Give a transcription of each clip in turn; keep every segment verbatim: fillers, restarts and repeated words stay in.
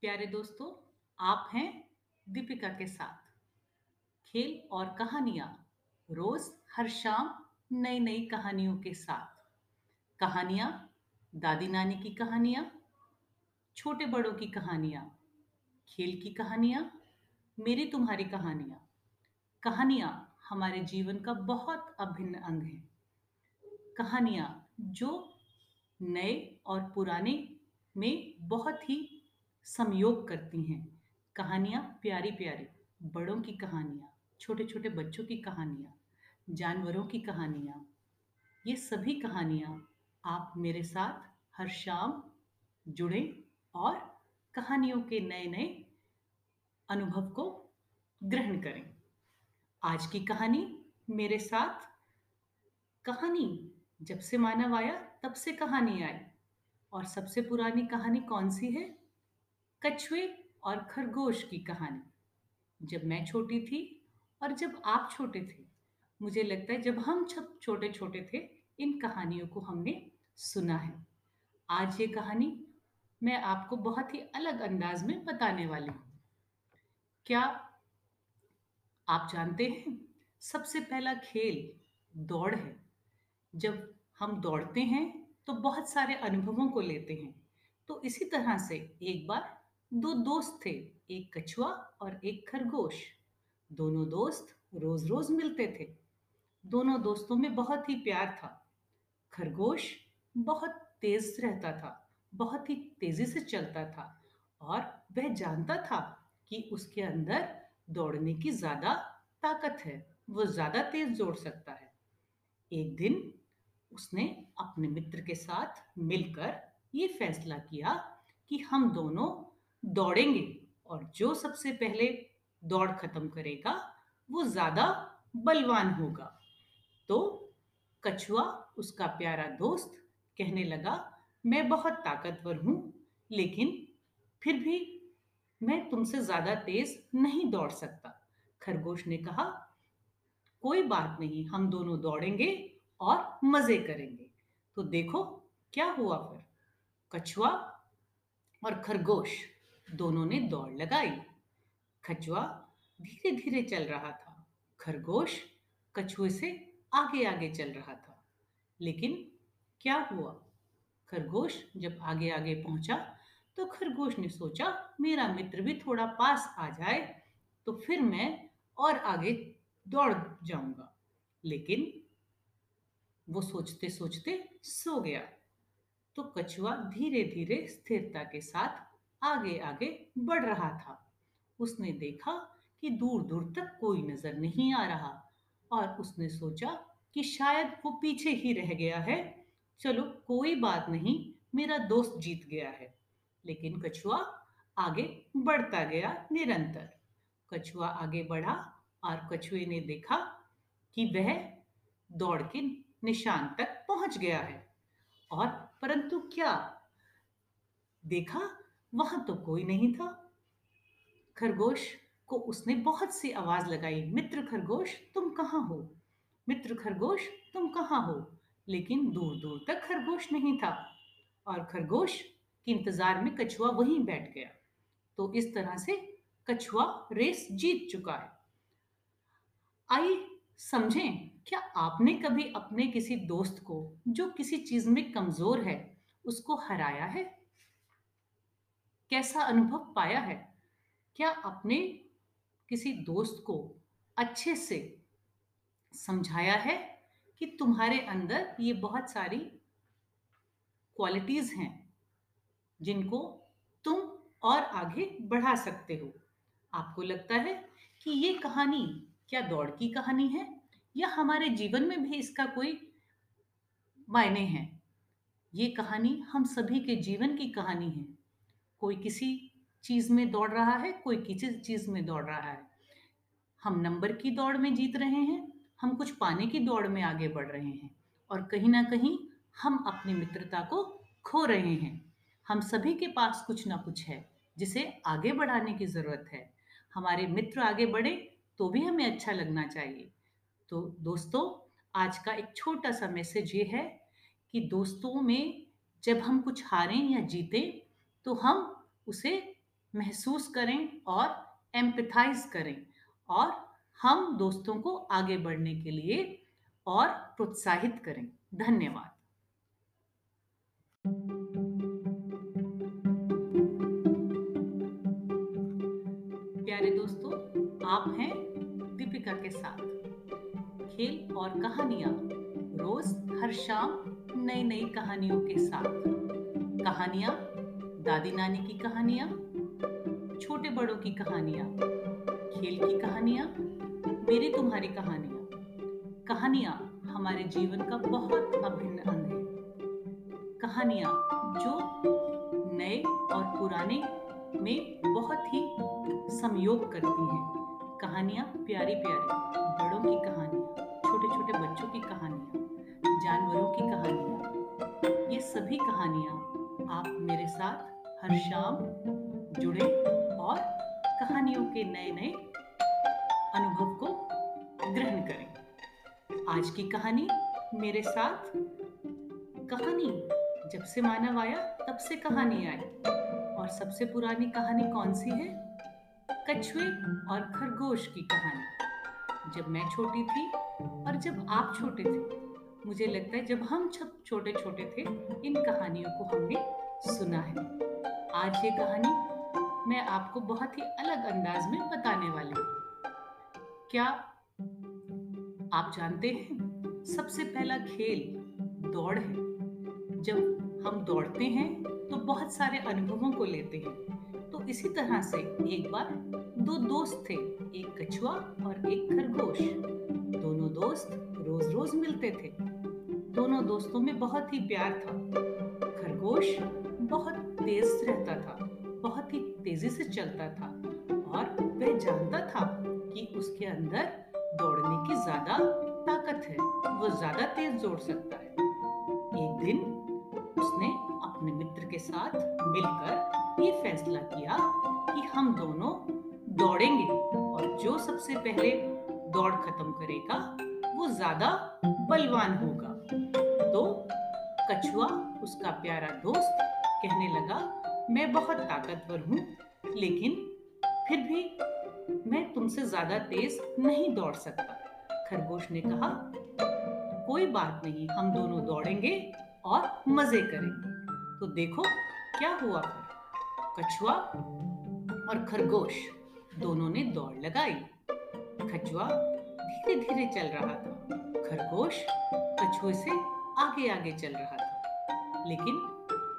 प्यारे दोस्तों, आप हैं दीपिका के साथ। खेल और कहानियाँ रोज हर शाम नई नई कहानियों के साथ। कहानियाँ दादी नानी की कहानियाँ, छोटे बड़ों की कहानियाँ, खेल की कहानियाँ, मेरी तुम्हारी कहानियाँ। कहानियाँ हमारे जीवन का बहुत अभिन्न अंग है। कहानियाँ जो नए और पुराने में बहुत ही संयोग करती हैं। कहानियाँ प्यारी प्यारी, बड़ों की कहानियाँ, छोटे छोटे बच्चों की कहानियाँ, जानवरों की कहानियाँ, ये सभी कहानियाँ। आप मेरे साथ हर शाम जुड़ें और कहानियों के नए नए अनुभव को ग्रहण करें। आज की कहानी मेरे साथ। कहानी जब से मानव आया तब से कहानी आई, और सबसे पुरानी कहानी कौन सी है? कछुए और खरगोश की कहानी। जब मैं छोटी थी और जब आप छोटे थे, मुझे लगता है जब हम छोटे छोटे थे इन कहानियों को हमने सुना है। आज ये कहानी मैं आपको बहुत ही अलग अंदाज में बताने वाली हूँ। क्या आप जानते हैं सबसे पहला खेल दौड़ है। जब हम दौड़ते हैं तो बहुत सारे अनुभवों को लेते हैं। तो इसी तरह से एक बार दो दोस्त थे, एक कछुआ और एक खरगोश। दोनों दोस्त रोज रोज मिलते थे। दोनों दोस्तों में बहुत ही प्यार था। खरगोश बहुत तेज रहता था, बहुत ही तेजी से चलता था, और वह जानता था कि उसके अंदर दौड़ने की ज्यादा ताकत है, वो ज्यादा तेज दौड़ सकता है। एक दिन उसने अपने मित्र के साथ मिलकर ये फैसला किया कि हम दोनों दौड़ेंगे, और जो सबसे पहले दौड़ खत्म करेगा वो ज्यादा बलवान होगा। तो कछुआ, उसका प्यारा दोस्त, कहने लगा मैं बहुत ताकतवर हूँ, लेकिन फिर भी मैं तुमसे ज्यादा तेज नहीं दौड़ सकता। खरगोश ने कहा कोई बात नहीं, हम दोनों दौड़ेंगे और मजे करेंगे। तो देखो क्या हुआ। फिर कछुआ और खरगोश दोनों ने दौड़ लगाई। कछुआ धीरे धीरे चल रहा था, खरगोश कछुए से आगे आगे चल रहा था। लेकिन क्या हुआ, खरगोश जब आगे आगे पहुंचा तो खरगोश ने सोचा मेरा मित्र भी थोड़ा पास आ जाए तो फिर मैं और आगे दौड़ जाऊंगा। लेकिन वो सोचते सोचते सो गया। तो कछुआ धीरे धीरे स्थिरता के साथ आगे आगे बढ़ रहा था। उसने देखा कि दूर दूर तक कोई नजर नहीं आ रहा, और उसने सोचा कि शायद वो पीछे ही रह गया है, चलो कोई बात नहीं, मेरा दोस्त जीत गया है। लेकिन कछुआ आगे बढ़ता गया निरंतर। कछुआ आगे बढ़ा और कछुए ने देखा कि वह दौड़ के निशान तक पहुंच गया है, और परंतु क्या देखा, वहां तो कोई नहीं था। खरगोश को उसने बहुत सी आवाज लगाई, मित्र खरगोश तुम कहाँ हो, मित्र खरगोश तुम कहाँ हो। लेकिन दूर दूर तक खरगोश नहीं था, और खरगोश के इंतजार में कछुआ वहीं बैठ गया। तो इस तरह से कछुआ रेस जीत चुका है। आइए समझें, क्या आपने कभी अपने किसी दोस्त को जो किसी चीज में कमजोर है उसको हराया है? कैसा अनुभव पाया है? क्या आपने किसी दोस्त को अच्छे से समझाया है कि तुम्हारे अंदर ये बहुत सारी क्वालिटीज हैं जिनको तुम और आगे बढ़ा सकते हो? आपको लगता है कि ये कहानी क्या दौड़ की कहानी है, या हमारे जीवन में भी इसका कोई मायने हैं? ये कहानी हम सभी के जीवन की कहानी है। कोई किसी चीज़ में दौड़ रहा है, कोई किसी चीज़ में दौड़ रहा है। हम नंबर की दौड़ में जीत रहे हैं, हम कुछ पाने की दौड़ में आगे बढ़ रहे हैं, और कहीं ना कहीं हम अपनी मित्रता को खो रहे हैं। हम सभी के पास कुछ ना कुछ है जिसे आगे बढ़ाने की ज़रूरत है। हमारे मित्र आगे बढ़े तो भी हमें अच्छा लगना चाहिए। तो दोस्तों, आज का एक छोटा सा मैसेज ये है कि दोस्तों में जब हम कुछ हारें या जीतें तो हम उसे महसूस करें और एम्पथाइज करें और हम दोस्तों को आगे बढ़ने के लिए और प्रोत्साहित करें। धन्यवाद। प्यारे दोस्तों, आप हैं दीपिका के साथ। खेल और कहानियां रोज हर शाम नई नई कहानियों के साथ। कहानियां दादी नानी की कहानियां, छोटे बड़ों की कहानियां, खेल की कहानियां, मेरी तुम्हारी कहानियां। कहानियां हमारे जीवन का बहुत अभिन्न अंग है। कहानियां जो नए और पुराने में बहुत ही संयोग करती हैं। कहानियां प्यारी प्यारी बड़ों की कहानियां, छोटे छोटे बच्चों की कहानियां, जानवरों की कहानियां, ये सभी कहानियां आप मेरे साथ हर शाम जुड़े और कहानियों के नए नए अनुभव को ग्रहण करें। आज की कहानी मेरे साथ, कहानी जब से मानव आया तब से कहानी आई, और सबसे पुरानी कहानी कौन सी है? कछुए और खरगोश की कहानी। जब मैं छोटी थी और जब आप छोटे थे, मुझे लगता है जब हम छोटे छोटे थे इन कहानियों को हमने सुना है। आज ये कहानी मैं आपको बहुत ही अलग अंदाज में बताने वाली हूँ। क्या आप जानते हैं, सबसे पहला खेल दौड़ है। जब हम दौड़ते हैं तो बहुत सारे अनुभवों को लेते हैं। तो इसी तरह से एक बार दो दोस्त थे, एक कछुआ और एक खरगोश। दोनों दोस्त रोज रोज मिलते थे। दोनों दोस्तों में बहुत ही प्यार था। खरगोश बहुत तेज रहता था, बहुत ही तेजी से चलता था और वह जानता था कि उसके अंदर दौड़ने की ज्यादा ताकत है, वो ज्यादा तेज दौड़ सकता है। एक दिन उसने अपने मित्र के साथ मिलकर ये फैसला किया कि हम दोनों दौड़ेंगे और जो सबसे पहले दौड़ खत्म करेगा वो ज्यादा बलवान होगा। तो कछुआ, उसका प्यारा दोस्त, कहने लगा, मैं बहुत ताकतवर हूँ लेकिन फिर भी मैं तुमसे ज्यादा तेज नहीं दौड़ सकता। खरगोश ने कहा, कोई बात नहीं, हम दोनों दौड़ेंगे और मजे करेंगे। तो देखो क्या हुआ, कछुआ और खरगोश दोनों ने दौड़ लगाई। कछुआ धीरे धीरे चल रहा था, खरगोश कछुए से आगे आगे चल रहा था। लेकिन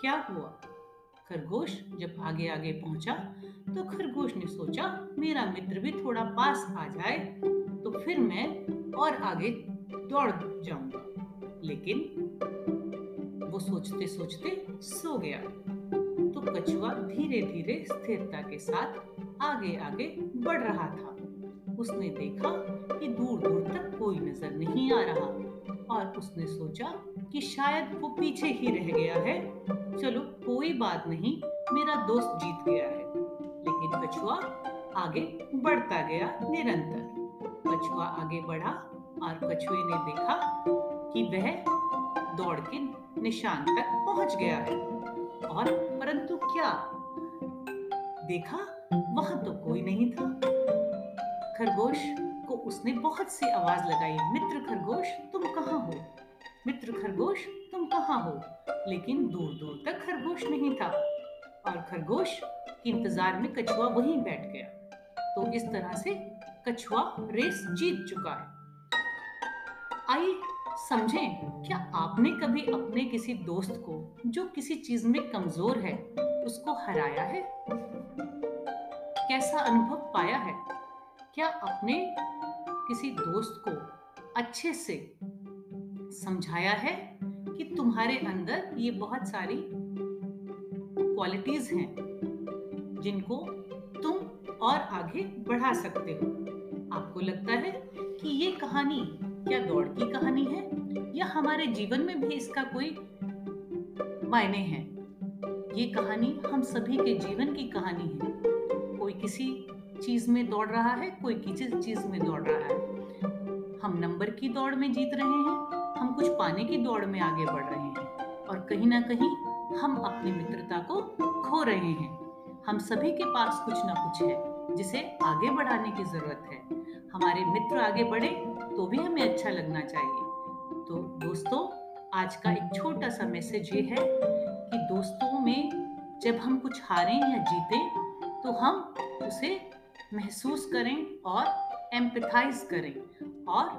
क्या हुआ, खरगोश जब आगे आगे पहुंचा तो खरगोश ने सोचा, मेरा मित्र भी थोड़ा पास आ जाए तो फिर मैं और आगे दौड़ जाऊंगा। लेकिन वो सोचते सोचते सो गया। तो कछुआ धीरे धीरे स्थिरता के साथ आगे आगे बढ़ रहा था। उसने देखा कि दूर दूर तक कोई नजर नहीं आ रहा और उसने सोचा कि शायद वो पीछे ही रह गया है। चलो कोई बात नहीं, मेरा दोस्त जीत गया है। लेकिन कछुआ आगे बढ़ता गया निरंतर। कछुआ आगे बढ़ा और कछुए ने देखा कि वह दौड़ के निशान तक पहुंच गया है। और परंतु क्या देखा, वहां तो कोई नहीं था। खरगोश को उसने बहुत सी आवाज लगाई, मित्र खरगोश तुम कहाँ हो, मित्र खरगोश तुम कहाँ हो। लेकिन दूर दूर तक खरगोश नहीं था और खरगोश के इंतजार में कछुआ वहीं बैठ गया। तो इस तरह से कछुआ रेस जीत चुका है। आइए समझें, क्या आपने कभी अपने किसी दोस्त को जो किसी चीज में कमजोर है उसको हराया है? कैसा अनुभव पाया है? क्या आपने किसी दोस्त को अच्छे से समझाया है कि तुम्हारे अंदर ये बहुत सारी क्वालिटीज हैं जिनको तुम और आगे बढ़ा सकते हो? आपको लगता है कि ये कहानी क्या दौड़ की कहानी है या हमारे जीवन में भी इसका कोई मायने है? ये कहानी हम सभी के जीवन की कहानी है। कोई किसी चीज में दौड़ रहा है, कोई किसी चीज में दौड़ रहा है। हम नंबर की दौड़ में जीत रहे हैं, हम कुछ पाने की दौड़ में आगे बढ़ रहे हैं और कहीं ना कहीं हम अपनी मित्रता को खो रहे हैं। हम सभी के पास कुछ ना कुछ है जिसे आगे बढ़ाने की जरूरत है। हमारे मित्र आगे बढ़े तो भी हमें अच्छा लगना चाहिए। तो दोस्तों, आज का एक छोटा सा मैसेज ये है कि दोस्तों में जब हम कुछ हारें या जीतें तो हम उसे महसूस करें और एम्पैथाइज करें और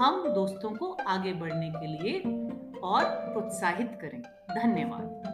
हम दोस्तों को आगे बढ़ने के लिए और प्रोत्साहित करें। धन्यवाद।